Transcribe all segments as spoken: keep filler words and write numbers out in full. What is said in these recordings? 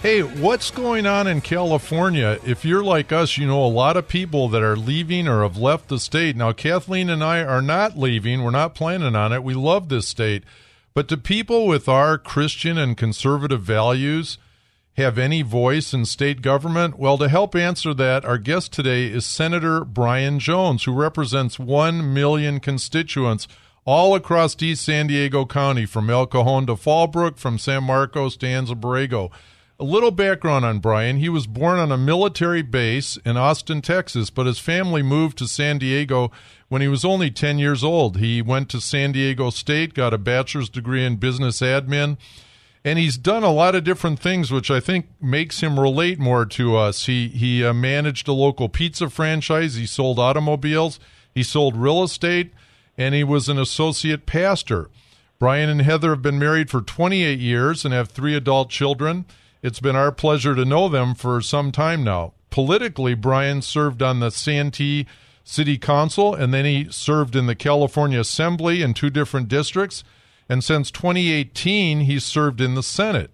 Hey, what's going on in California? If you're like us, you know a lot of people that are leaving or have left the state. Now, Kathleen and I are not leaving. We're not planning on it. We love this state. But do people with our Christian and conservative values have any voice in state government? Well, to help answer that, our guest today is Senator Brian Jones, who represents one million constituents all across East San Diego County, from El Cajon to Fallbrook, from San Marcos to Anza Borrego. A little background on Brian. He was born on a military base in Austin, Texas, but his family moved to San Diego when he was only ten years old. He went to San Diego State, got a bachelor's degree in business admin, and he's done a lot of different things, which I think makes him relate more to us. He, he uh, managed a local pizza franchise. He sold automobiles. He sold real estate, and he was an associate pastor. Brian and Heather have been married for twenty-eight years and have three adult children. It's been our pleasure to know them for some time now. Politically, Brian served on the Santee City Council, and then he served in the California Assembly in two different districts. And since twenty eighteen, he's served in the Senate.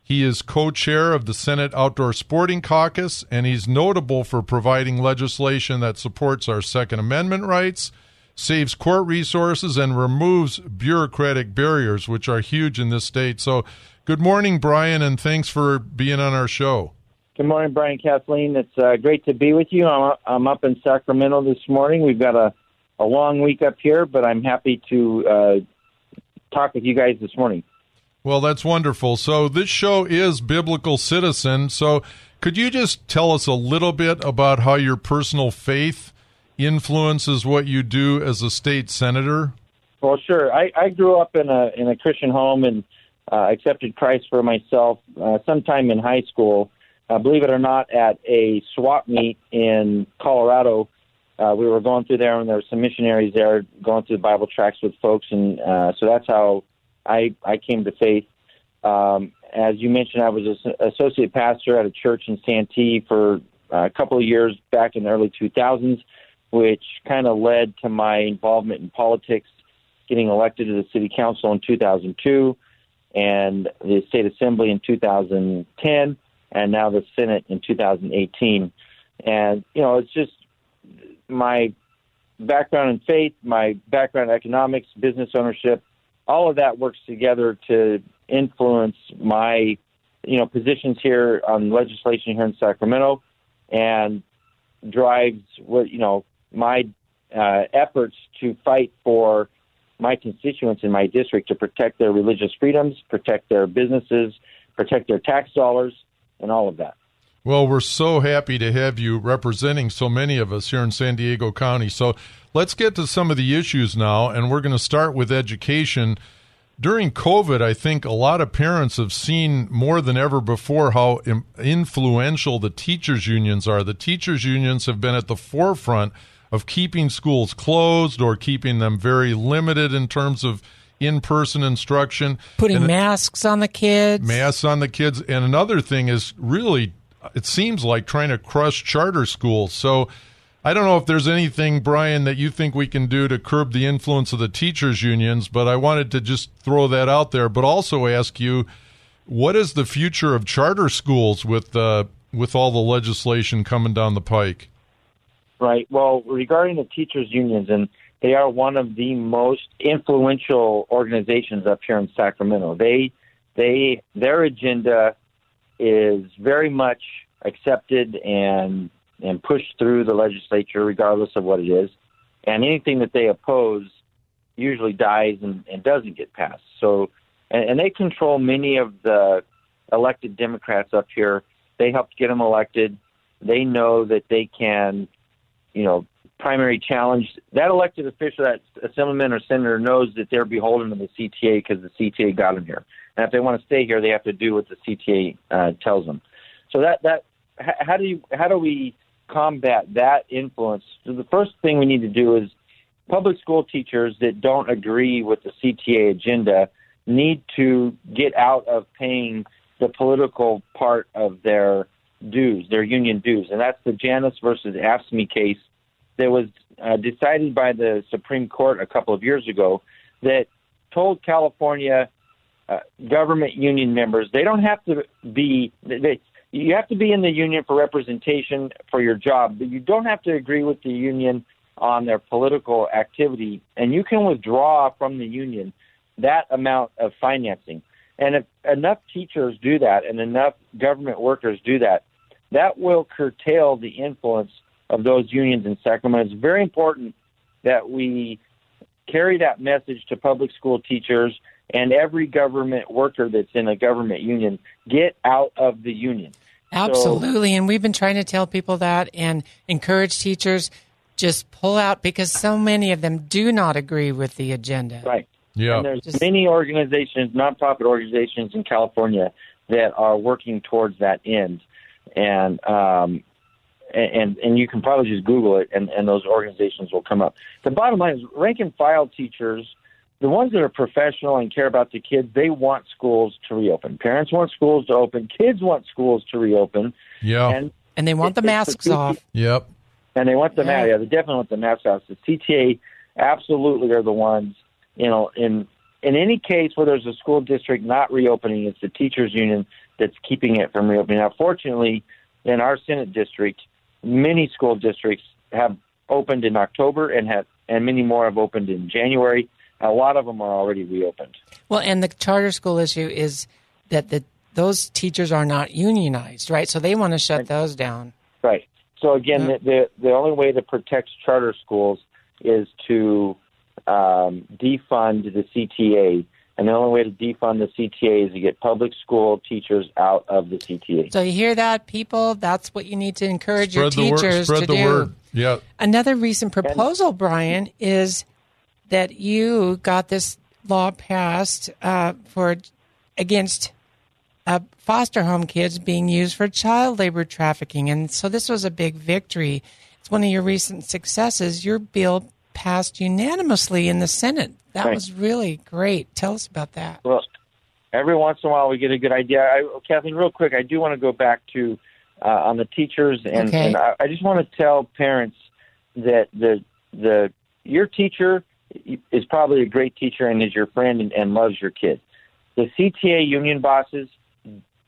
He is co-chair of the Senate Outdoor Sporting Caucus, and he's notable for providing legislation that supports our Second Amendment rights, saves court resources, and removes bureaucratic barriers, which are huge in this state. So, good morning, Brian, and thanks for being on our show. Good morning, Brian, Kathleen. It's uh, great to be with you. I'm, I'm up in Sacramento this morning. We've got a, a long week up here, but I'm happy to uh, talk with you guys this morning. Well, that's wonderful. So this show is Biblical Citizen. So could you just tell us a little bit about how your personal faith influences what you do as a state senator? Well, sure. I, I grew up in a in a Christian home and Uh, accepted Christ for myself uh, sometime in high school. Uh, believe it or not, at a swap meet in Colorado, uh, we were going through there, and there were some missionaries there going through the Bible tracts with folks, and uh, so that's how I I came to faith. Um, as you mentioned, I was an associate pastor at a church in Santee for a couple of years back in the early two thousands, which kind of led to my involvement in politics, getting elected to the city council in two thousand two. And the State Assembly in two thousand ten, and now the Senate in two thousand eighteen. And, you know, it's just my background in faith, my background in economics, business ownership, all of that works together to influence my, you know, positions here on legislation here in Sacramento, and drives what, you know, my uh, efforts to fight for my constituents in my district to protect their religious freedoms, protect their businesses, protect their tax dollars, and all of that. Well, we're so happy to have you representing so many of us here in San Diego County. So let's get to some of the issues now, and we're going to start with education. During COVID, I think a lot of parents have seen more than ever before how influential the teachers' unions are. The teachers' unions have been at the forefront of keeping schools closed or keeping them very limited in terms of in-person instruction. Putting and masks on the kids. Masks on the kids. And another thing is really, it seems like trying to crush charter schools. So I don't know if there's anything, Brian, that you think we can do to curb the influence of the teachers' unions, but I wanted to just throw that out there, but also ask you, what is the future of charter schools with uh, with all the legislation coming down the pike? Right. Well, regarding the teachers' unions, and they are one of the most influential organizations up here in Sacramento. They, they, their agenda is very much accepted and and pushed through the legislature, regardless of what it is. And anything that they oppose usually dies and, and doesn't get passed. So, and, and they control many of the elected Democrats up here. They helped get them elected. They know that they can, you know, primary challenge. That elected official, that assemblyman or senator, knows that they're beholden to the C T A because the C T A got them here. And if they want to stay here, they have to do what the C T A uh, tells them. So that, that, how do you, how do we combat that influence? So the first thing we need to do is public school teachers that don't agree with the C T A agenda need to get out of paying the political part of their dues, their union dues. And that's the Janus versus A F S C M E case that was uh, decided by the Supreme Court a couple of years ago that told California uh, government union members they don't have to be they, – you have to be in the union for representation for your job, but you don't have to agree with the union on their political activity, and you can withdraw from the union that amount of financing. And if enough teachers do that and enough government workers do that, that will curtail the influence of those unions in Sacramento. It's very important that we carry that message to public school teachers and every government worker that's in a government union. Get out of the union. Absolutely. So, and we've been trying to tell people that and encourage teachers just pull out because so many of them do not agree with the agenda. Right. Yeah. And there's just many organizations, nonprofit organizations in California that are working towards that end. And um, and and you can probably just Google it, and, and those organizations will come up. The bottom line is rank and file teachers, the ones that are professional and care about the kids, they want schools to reopen. Parents want schools to open. Kids want schools to reopen. Yeah, and, and they want it, the masks the off. Yep. And they want the yeah. masks. Yeah, they definitely want the masks off. The C T A absolutely are the ones. You know, in in any case where there's a school district not reopening, it's the teachers union that's keeping it from reopening. Now, fortunately, in our Senate district, many school districts have opened in October, and have and many more have opened in January. A lot of them are already reopened. Well, and the charter school issue is that the, those teachers are not unionized, right? So they want to shut right. those down. Right. So, again, mm-hmm. the, the the only way to protect charter schools is to um, defund the C T A. And the only way to defund the C T A is to get public school teachers out of the C T A. So you hear that, people? That's what you need to encourage spread your teachers word, to do. Word. Yeah. Another recent proposal, and, Brian, is that you got this law passed uh, for against uh, foster home kids being used for child labor trafficking. And so this was a big victory. It's one of your recent successes. Your bill passed unanimously in the Senate. That right. was really great. Tell us about that. Well, every once in a while we get a good idea. I, Kathleen, real quick, I do want to go back to uh, on the teachers. And, okay. and I, I just want to tell parents that the the your teacher is probably a great teacher and is your friend and, and loves your kid. The C T A union bosses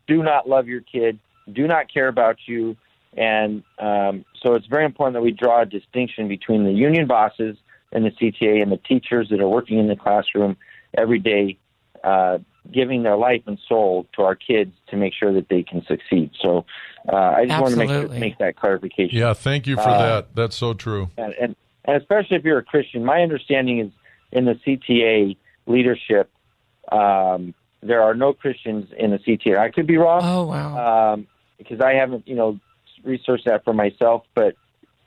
do not love your kid, do not care about you, and um, so it's very important that we draw a distinction between the union bosses and the C T A and the teachers that are working in the classroom every day, uh, giving their life and soul to our kids to make sure that they can succeed. So uh, I just Absolutely. want to make, make that clarification. Yeah, thank you for uh, that. That's so true. And, and And especially if you're a Christian, my understanding is in the C T A leadership, um, there are no Christians in the C T A. I could be wrong. Oh, wow. Um, because I haven't, you know, researched that for myself. But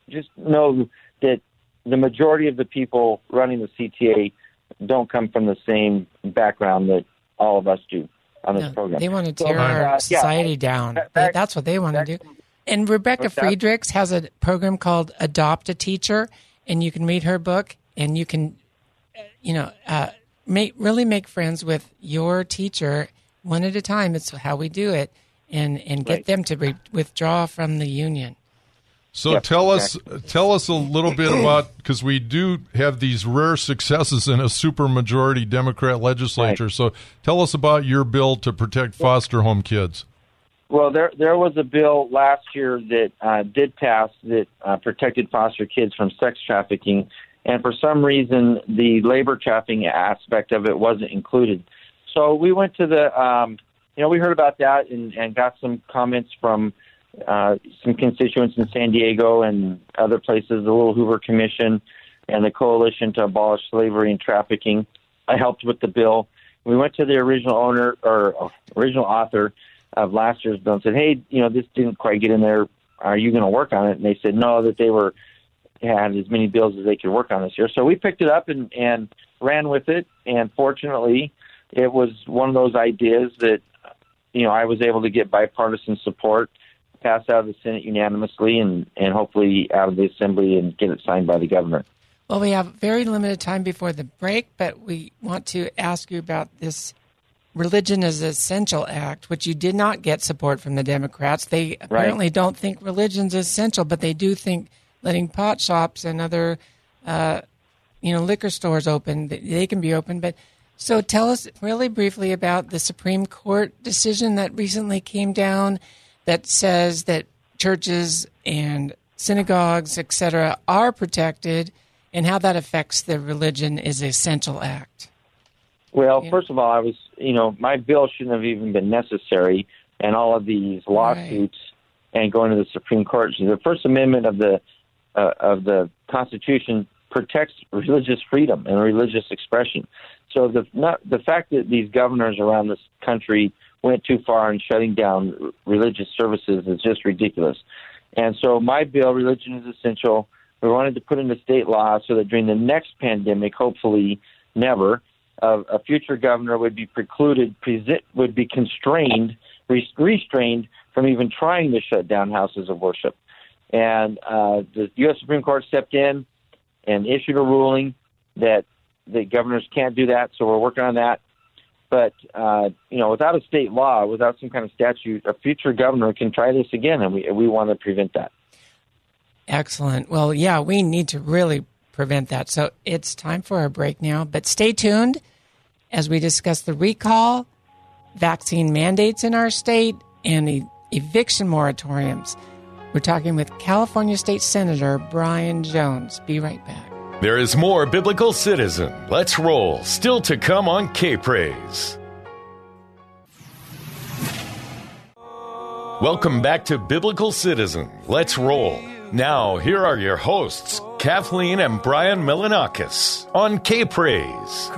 just know that the majority of the people running the C T A don't come from the same background that all of us do on this no, program. They want to tear so, our uh, society yeah. down. Back, That's what they want back, to do. And Rebecca Friedrichs has a program called Adopt a Teacher. And you can read her book, and you can, you know, uh, make really make friends with your teacher one at a time. It's how we do it, and, and get right. them to re- withdraw from the union. So yep, tell us exactly. tell us a little bit about, because we do have these rare successes in a supermajority Democrat legislature. Right. So tell us about your bill to protect foster home kids. Well, there there was a bill last year that uh, did pass that uh, protected foster kids from sex trafficking, and for some reason the labor trafficking aspect of it wasn't included. So we went to the, um, you know, we heard about that and, and got some comments from Uh, some constituents in San Diego and other places, the Little Hoover Commission and the Coalition to Abolish Slavery and Trafficking. I helped with the bill. We went to the original owner or original author of last year's bill and said, hey, you know, this didn't quite get in there. Are you going to work on it? And they said no, that they were had as many bills as they could work on this year. So we picked it up and, and ran with it. And fortunately, it was one of those ideas that, you know, I was able to get bipartisan support, pass out of the Senate unanimously, and, and hopefully out of the Assembly and get it signed by the governor. Well, we have very limited time before the break, but we want to ask you about this Religion is Essential Act, which you did not get support from the Democrats. They apparently right. don't think religion's essential, but they do think letting pot shops and other uh, you know, liquor stores open, they can be open. But so tell us really briefly about the Supreme Court decision that recently came down that says that churches and synagogues, et cetera, are protected, and how that affects the Religion is Essential Act. Well, yeah. first of all, I was, you know, my bill shouldn't have even been necessary, and all of these lawsuits right. and going to the Supreme Court. So the First Amendment of the uh, of the Constitution protects religious freedom and religious expression. So the not, the fact that these governors around this country went too far in shutting down religious services is just ridiculous. And so my bill, Religion is Essential, we wanted to put into state law so that during the next pandemic, hopefully never, uh, a future governor would be precluded, presi- would be constrained, re- restrained from even trying to shut down houses of worship. And uh, the U S Supreme Court stepped in and issued a ruling that the governors can't do that, so we're working on that. But, uh, you know, without a state law, without some kind of statute, a future governor can try this again, and we we want to prevent that. Excellent. Well, yeah, we need to really prevent that. So it's time for our break now, but stay tuned as we discuss the recall, vaccine mandates in our state, and the eviction moratoriums. We're talking with California State Senator Brian Jones. Be right back. There is more Biblical Citizen. Let's roll. Still to come on K-Praise. Welcome back to Biblical Citizen. Let's roll. Now, here are your hosts, Kathleen and Brian Melanakis on K-Praise.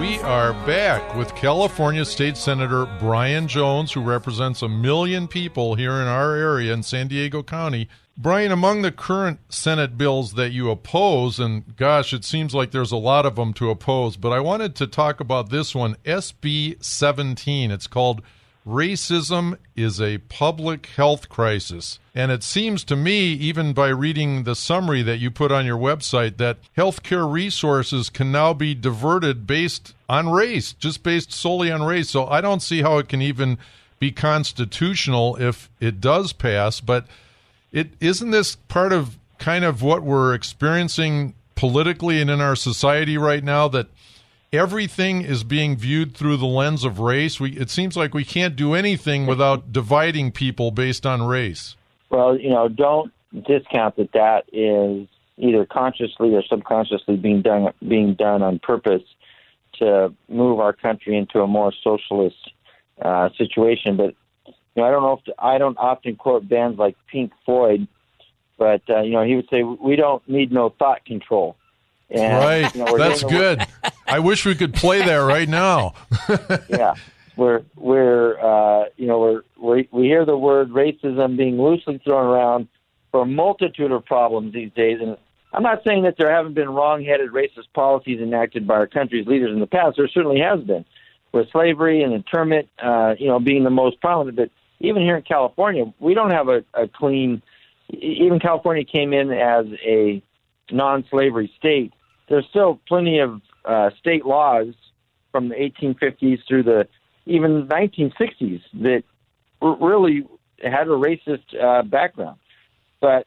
We are back with California State Senator Brian Jones, who represents a million people here in our area in San Diego County. Brian, among the current Senate bills that you oppose, and gosh, it seems like there's a lot of them to oppose, but I wanted to talk about this one, S B seventeen. It's called Racism is a Public Health Crisis. And it seems to me, even by reading the summary that you put on your website, that healthcare resources can now be diverted based on race, just based solely on race. So I don't see how it can even be constitutional if it does pass, but It, isn't this part of kind of what we're experiencing politically and in our society right now, that everything is being viewed through the lens of race? We, it seems like we can't do anything without dividing people based on race. Well, you know, don't discount that that is either consciously or subconsciously being done, being done on purpose to move our country into a more socialist uh, situation. But You know, I don't know if to, I don't often quote bands like Pink Floyd, but uh, you know, he would say we don't need no thought control. And, right, you know, that's good. Way- I wish we could play that right now. yeah, we're we're uh, you know we're, we're we hear the word racism being loosely thrown around for a multitude of problems these days, and I'm not saying that there haven't been wrong-headed racist policies enacted by our country's leaders in the past. There certainly has been, with slavery and internment, uh, you know, being the most prominent, but even here in California, we don't have a, a clean – even California came in as a non-slavery state. There's still plenty of uh, state laws from the eighteen fifties through the even nineteen sixties that really had a racist uh, background. But,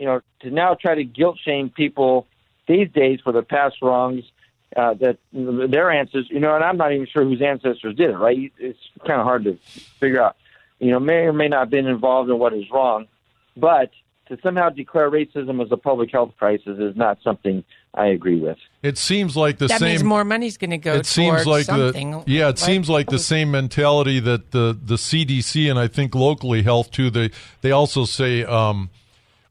you know, to now try to guilt shame people these days for their past wrongs, uh, that their ancestors, you know, and I'm not even sure whose ancestors did it, right? It's kind of hard to figure out. You know, may or may not have been involved in what is wrong, but to somehow declare racism as a public health crisis is not something I agree with. It seems like the that same. That means more money's going to go it towards like something. The, yeah, it like, seems like the same mentality that the, the C D C and I think locally health too. They they also say um,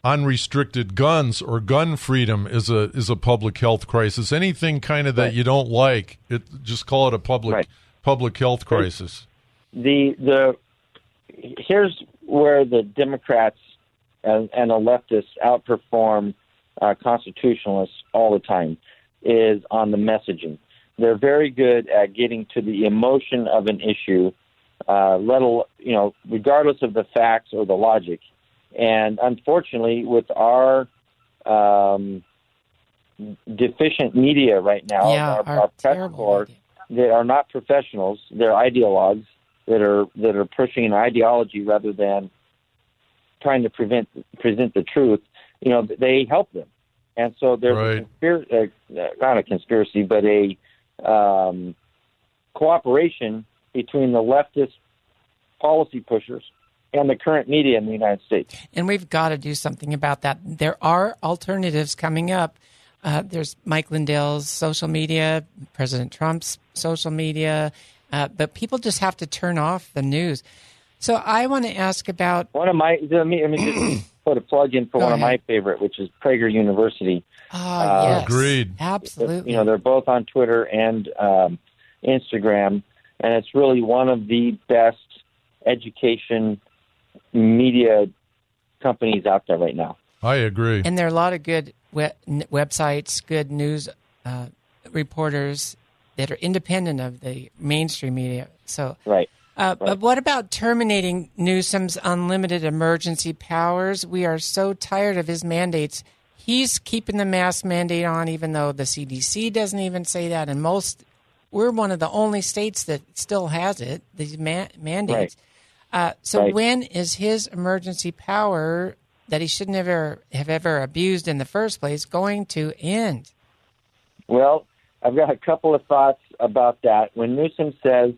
unrestricted guns or gun freedom is a is a public health crisis. Anything kind of that right. you don't like, it just call it a public right. public health crisis. The the here's where the Democrats and, and the leftists outperform uh, constitutionalists all the time, is on the messaging. They're very good at getting to the emotion of an issue, uh, let al- you know, regardless of the facts or the logic. And unfortunately, with our um, deficient media right now, yeah, our, our, our press corps, they are not professionals. They're ideologues that are that are pushing an ideology rather than trying to prevent, present the truth. You know, they help them. And so there's right. a conspir- uh, not a conspiracy, but a um, cooperation between the leftist policy pushers and the current media in the United States. And we've got to do something about that. There are alternatives coming up. Uh, there's Mike Lindell's social media, President Trump's social media, uh, but people just have to turn off the news. So I want to ask about one of my. Let me, let me just put a plug in for one ahead. Of my favorite, which is Prager University. Oh, uh, yes, agreed, absolutely. You know, they're both on Twitter and um, Instagram, and it's really one of the best education media companies out there right now. I agree, and there are a lot of good we- websites, good news uh, reporters that are independent of the mainstream media. So right. Uh, but what about terminating Newsom's unlimited emergency powers? We are so tired of his mandates. He's keeping the mask mandate on, even though the C D C doesn't even say that. And most, we're one of the only states that still has it, these ma- mandates. Right. Uh, so right. when is his emergency power that he should never have ever abused in the first place going to end? Well, I've got a couple of thoughts about that. When Newsom says,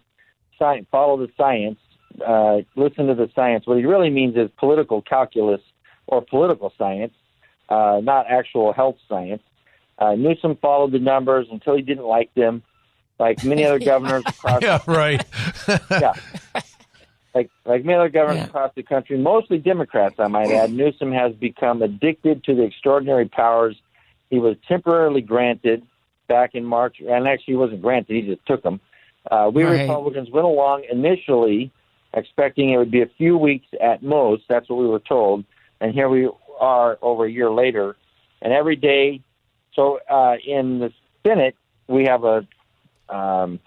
Science, follow the science, uh, listen to the science. What he really means is political calculus or political science, uh, not actual health science. Uh, Newsom followed the numbers until he didn't like them, like many other governors across yeah, the right. yeah. Like, like many other governors yeah. across the country, mostly Democrats, I might add, Newsom has become addicted to the extraordinary powers he was temporarily granted back in March. And actually, he wasn't granted. He just took them. Uh, we right. Republicans went along initially expecting it would be a few weeks at most. That's what we were told. And here we are over a year later. And every day, so uh, in the Senate, we have a, um,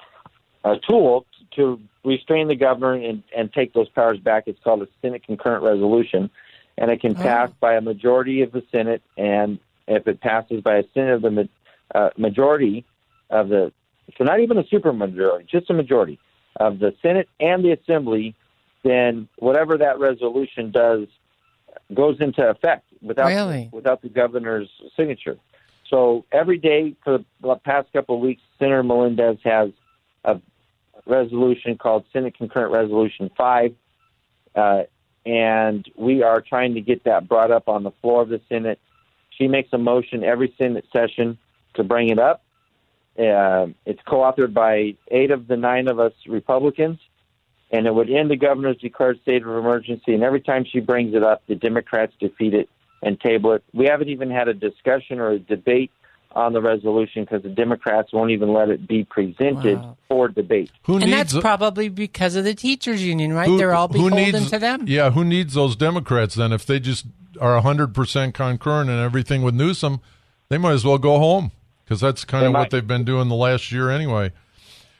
a tool to restrain the governor and, and take those powers back. It's called a Senate Concurrent Resolution. And it can pass oh. by a majority of the Senate. And if it passes by a Senate of the ma- uh, majority of the So not even a supermajority, just a majority of the Senate and the Assembly, then whatever that resolution does goes into effect without really? without the governor's signature. So every day for the past couple of weeks, Senator Melendez has a resolution called Senate Concurrent Resolution five, uh, and we are trying to get that brought up on the floor of the Senate. She makes a motion every Senate session to bring it up. Uh, it's co-authored by eight of the nine of us Republicans, and it would end the governor's declared state of emergency. And every time she brings it up, the Democrats defeat it and table it. We haven't even had a discussion or a debate on the resolution because the Democrats won't even let it be presented wow. for debate. Who and that's a, probably because of the teachers union, right? Who, They're all beholden needs, to them. Yeah, who needs those Democrats then? If they just are one hundred percent concurrent in everything with Newsom, they might as well go home. Because that's kind they of might. what they've been doing the last year anyway.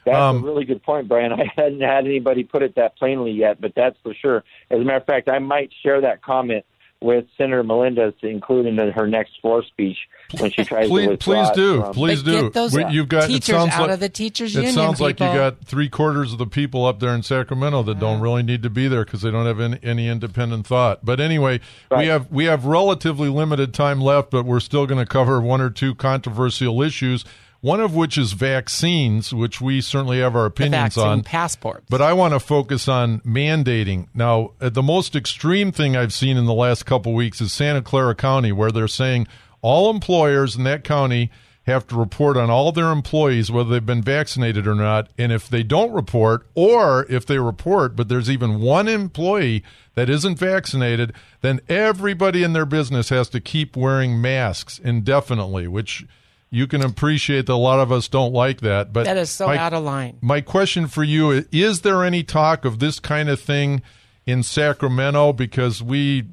That's um, a really good point, Brian. I hadn't had anybody put it that plainly yet, but that's for sure. As a matter of fact, I might share that comment with Senator Melendez to include in her next floor speech when she tries please, to withdraw. Please do. From, please do. Get those we, you've got, teachers it out like, of the teachers' union. It sounds people. like you got three-quarters of the people up there in Sacramento that yeah. don't really need to be there because they don't have any, any independent thought. But anyway, right. we have we have relatively limited time left, but we're still going to cover one or two controversial issues, one of which is vaccines, which we certainly have our opinions the on. Passports. But I want to focus on mandating. Now, the most extreme thing I've seen in the last couple weeks is Santa Clara County, where they're saying all employers in that county have to report on all their employees, whether they've been vaccinated or not. And if they don't report, or if they report, but there's even one employee that isn't vaccinated, then everybody in their business has to keep wearing masks indefinitely, which... You can appreciate that a lot of us don't like that. But that is so my, out of line. My question for you is, is there any talk of this kind of thing in Sacramento? Because we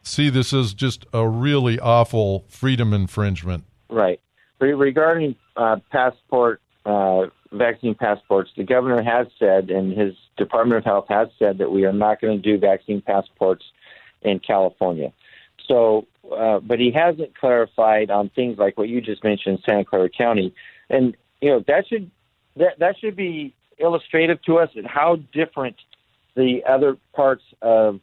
see this as just a really awful freedom infringement. Right. Re- regarding uh, passport, uh, vaccine passports, the governor has said, and his Department of Health has said, that we are not going to do vaccine passports in California. So, uh, but he hasn't clarified on things like what you just mentioned, Santa Clara County, and you know that should that that should be illustrative to us at how different the other parts of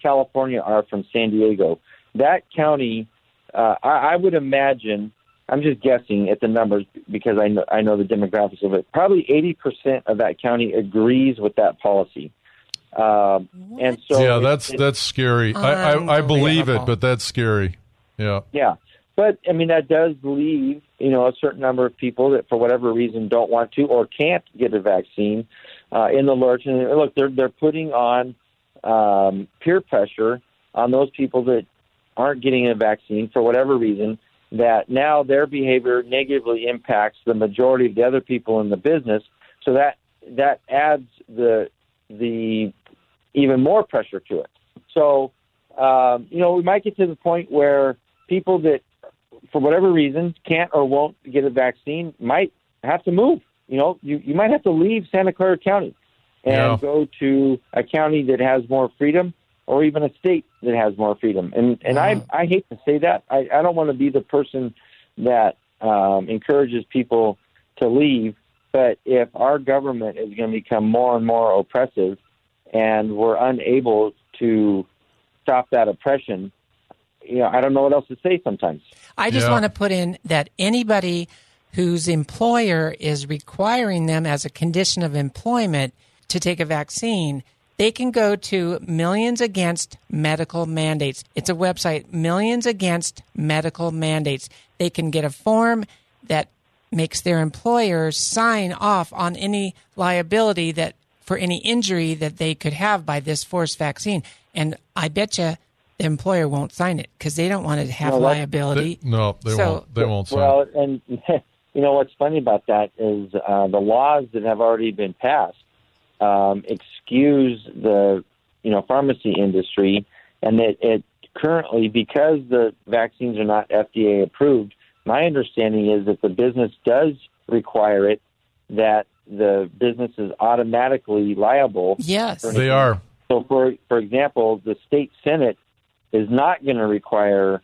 California are from San Diego. That county, uh, I, I would imagine, I'm just guessing at the numbers because I know I know the demographics of it. Probably eighty percent of that county agrees with that policy. Um, and so yeah, that's it, that's scary. I, I, I believe it, but that's scary. Yeah. Yeah. But I mean, that does leave, you know, a certain number of people that for whatever reason don't want to or can't get a vaccine uh, in the lurch. And look, they're, they're putting on um, peer pressure on those people that aren't getting a vaccine for whatever reason, that now their behavior negatively impacts the majority of the other people in the business. So that that adds the the even more pressure to it. So, um, you know, we might get to the point where people that, for whatever reason, can't or won't get a vaccine might have to move. You know, you, you might have to leave Santa Clara County and yeah. go to a county that has more freedom or even a state that has more freedom. And and mm-hmm. I, I hate to say that. I, I don't want to be the person that um, encourages people to leave. But if our government is going to become more and more oppressive, and we're unable to stop that oppression, you know, I don't know what else to say sometimes. I just yeah. want to put in that anybody whose employer is requiring them as a condition of employment to take a vaccine, they can go to Millions Against Medical Mandates. It's a website, Millions Against Medical Mandates. They can get a form that makes their employers sign off on any liability that for any injury that they could have by this forced vaccine. And I bet you the employer won't sign it because they don't want to have no, liability. They, no, they so, won't. They won't sign well, it. And you know what's funny about that is uh, the laws that have already been passed um, excuse the you know pharmacy industry, and that it, it currently, because the vaccines are not F D A approved. My understanding is that the business does require it, that the business is automatically liable. Yes, they are. So, for for example, the state Senate is not going to require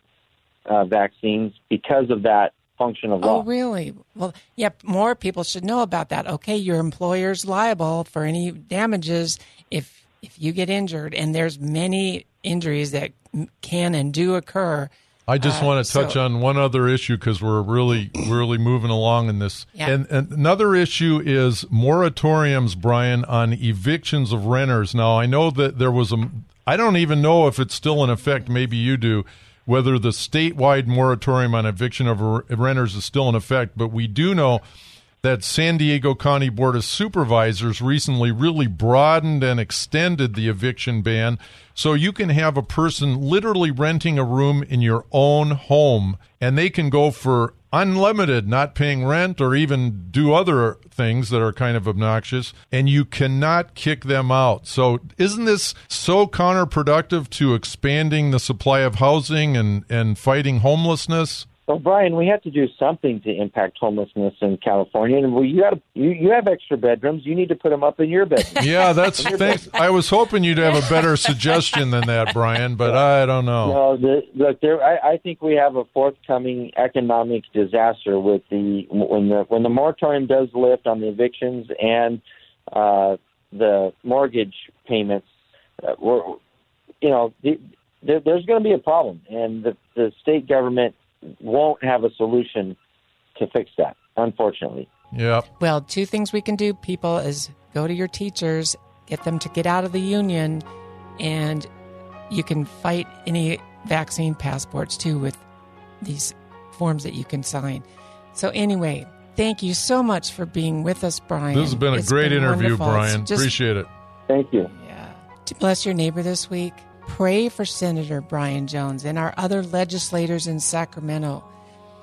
uh, vaccines because of that function of law. Oh, really? Well, yeah, more people should know about that. Okay, your employer's liable for any damages if if you get injured, and there's many injuries that can and do occur. I just uh, want to touch so, on one other issue because we're really, really moving along in this. Yeah. And, and another issue is moratoriums, Brian, on evictions of renters. Now, I know that there was a, I don't even know if it's still in effect, maybe you do, whether the statewide moratorium on eviction of renters is still in effect. But we do know that San Diego County Board of Supervisors recently really broadened and extended the eviction ban. So you can have a person literally renting a room in your own home, and they can go for unlimited, not paying rent or even do other things that are kind of obnoxious, and you cannot kick them out. So isn't this so counterproductive to expanding the supply of housing and, and fighting homelessness? Well, Brian, we have to do something to impact homelessness in California. And we, you, gotta, you you have extra bedrooms. You need to put them up in your bedroom. Yeah, that's. Thanks. I was hoping you'd have a better suggestion than that, Brian, but I don't know. No, the, look, there, I, I think we have a forthcoming economic disaster with the when the when the moratorium does lift on the evictions and uh, the mortgage payments. Uh, we're, you know, the, there, there's going to be a problem, and the, the state government won't have a solution to fix that, unfortunately. Yeah. Well, two things we can do, people, is go to your teachers, get them to get out of the union, and you can fight any vaccine passports, too, with these forms that you can sign. So anyway, thank you so much for being with us, Brian. This has been a it's great been interview, wonderful. Brian. Just, Appreciate it. Thank you. Yeah. To bless your neighbor this week. Pray for Senator Brian Jones and our other legislators in Sacramento.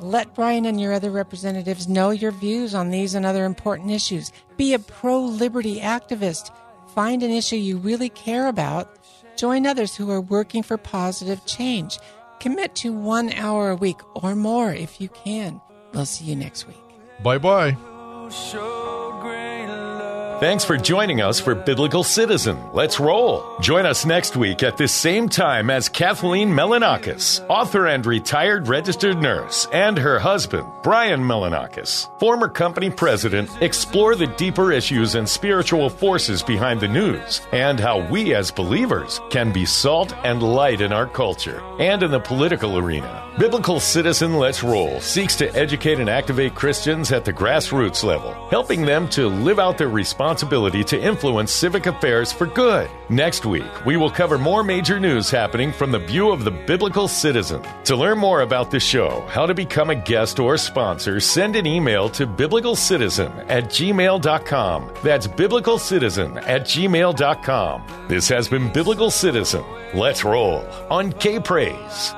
Let Brian and your other representatives know your views on these and other important issues. Be a pro-liberty activist. Find an issue you really care about. Join others who are working for positive change. Commit to one hour a week or more if you can. We'll see you next week. Bye-bye. Thanks for joining us for Biblical Citizen. Let's roll. Join us next week at this same time as Kathleen Melanakis, author and retired registered nurse, and her husband, Brian Melanakis, former company president, explore the deeper issues and spiritual forces behind the news and how we as believers can be salt and light in our culture and in the political arena. Biblical Citizen Let's Roll seeks to educate and activate Christians at the grassroots level, helping them to live out their responsibility responsibility to influence civic affairs for good. Next week, we will cover more major news happening from the view of the biblical citizen. To learn more about the show, how to become a guest or sponsor, send an email to biblical citizen at gmail dot com. That's biblical citizen at gmail dot com. This has been Biblical Citizen. Let's roll on K-Praise.